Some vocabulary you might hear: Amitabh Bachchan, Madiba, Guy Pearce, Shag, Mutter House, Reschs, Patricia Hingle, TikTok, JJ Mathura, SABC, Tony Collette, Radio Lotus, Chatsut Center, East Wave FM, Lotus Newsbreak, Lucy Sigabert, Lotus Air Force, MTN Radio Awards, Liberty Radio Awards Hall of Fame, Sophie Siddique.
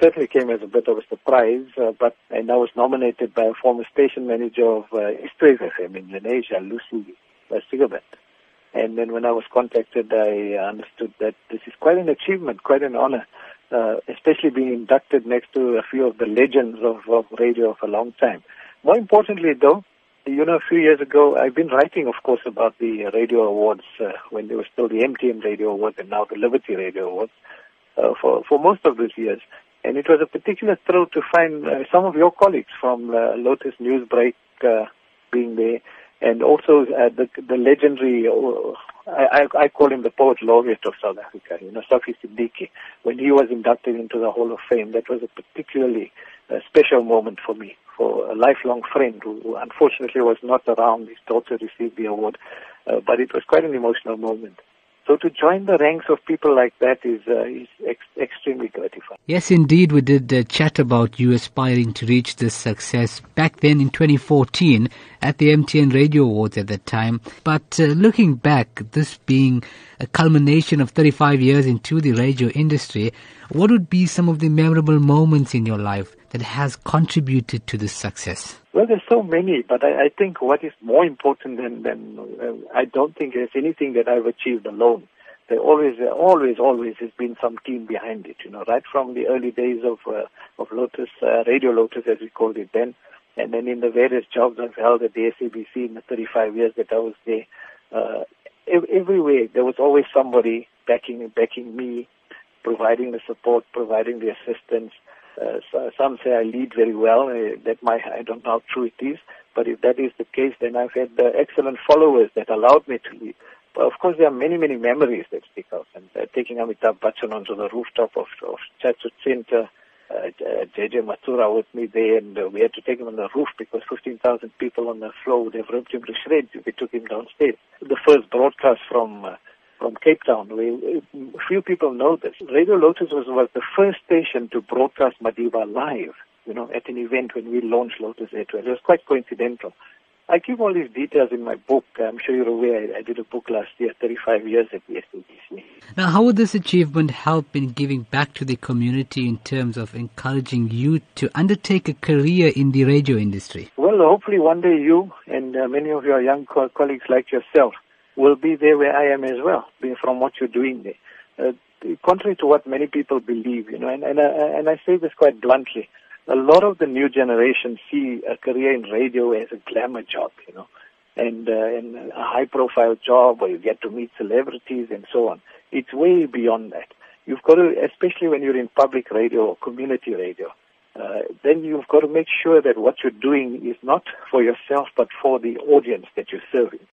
certainly came as a bit of a surprise, and I was nominated by a former station manager of East Wave FM in Indonesia, Lucy Sigabert. And then when I was contacted, I understood that this is quite an achievement, quite an honor, especially being inducted next to a few of the legends of radio for a long time. More importantly, though, a few years ago, I've been writing, of course, about the radio awards when they were still the MTN Radio Awards and now the Liberty Radio Awards for most of those years. And it was a particular thrill to find some of your colleagues from Lotus Newsbreak being there, and also the legendary, I call him the poet laureate of South Africa, Sophie Siddique. When he was inducted into the Hall of Fame, that was a particularly special moment for me, for a lifelong friend who unfortunately was not around. His daughter received the award, but it was quite an emotional moment. So to join the ranks of people like that is extremely gratifying. Yes, indeed, we did chat about you aspiring to reach this success back then in 2014 at the MTN Radio Awards at that time. But looking back, this being a culmination of 35 years into the radio industry, what would be some of the memorable moments in your life that has contributed to this success? Well, there's so many, but I think what is more important than I don't think there's anything that I've achieved alone. There always has been some team behind it, right from the early days of Lotus, Radio Lotus as we called it then, and then in the various jobs I've held at the SABC in the 35 years that I was there. Everywhere there was always somebody backing me, providing the support, providing the assistance. So some say I lead very well. I don't know how true it is, but if that is the case, then I've had excellent followers that allowed me to lead. But of course, there are many, many memories that stick out. And taking Amitabh Bachchan onto the rooftop of Chatsut Center, JJ Mathura with me there, and we had to take him on the roof because 15,000 people on the floor would have ripped him to shreds if we took him downstairs. The first broadcast from Cape Town. Few people know this. Radio Lotus was the first station to broadcast Madiba live, at an event when we launched Lotus Air Force. It was quite coincidental. I give all these details in my book. I'm sure you're aware I did a book last year, 35 years at the SABC. Now, how would this achievement help in giving back to the community in terms of encouraging you to undertake a career in the radio industry? Well, hopefully one day you and many of your young colleagues like yourself will be there where I am as well, from what you're doing there. Contrary to what many people believe, and I say this quite bluntly, a lot of the new generation see a career in radio as a glamour job, and a high-profile job where you get to meet celebrities and so on. It's way beyond that. You've got to, especially when you're in public radio or community radio, then you've got to make sure that what you're doing is not for yourself but for the audience that you're serving.